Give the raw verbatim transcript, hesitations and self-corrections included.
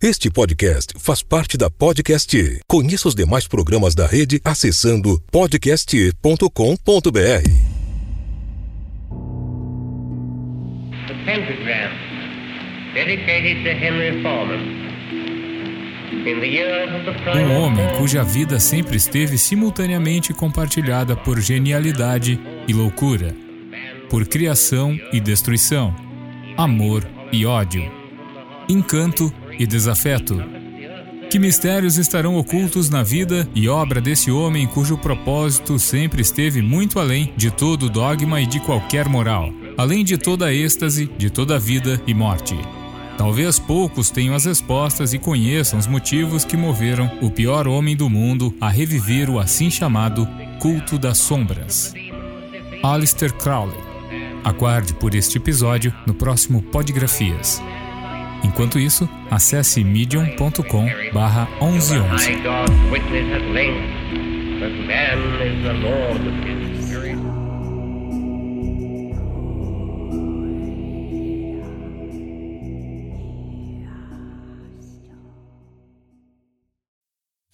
Este podcast faz parte da Podcast. Conheça os demais programas da rede acessando podcast ponto com ponto b r. The Pentagram, dedicated to Henry Foreman. Um homem cuja vida sempre esteve simultaneamente compartilhada por genialidade e loucura, por criação e destruição, amor e ódio, encanto e desafeto. Que mistérios estarão ocultos na vida e obra desse homem cujo propósito sempre esteve muito além de todo dogma e de qualquer moral, além de toda êxtase, de toda vida e morte? Talvez poucos tenham as respostas e conheçam os motivos que moveram o pior homem do mundo a reviver o assim chamado culto das sombras. Alistair Crowley. Aguarde por este episódio no próximo Podgrafias. Enquanto isso, acesse medium ponto com barra onze onze.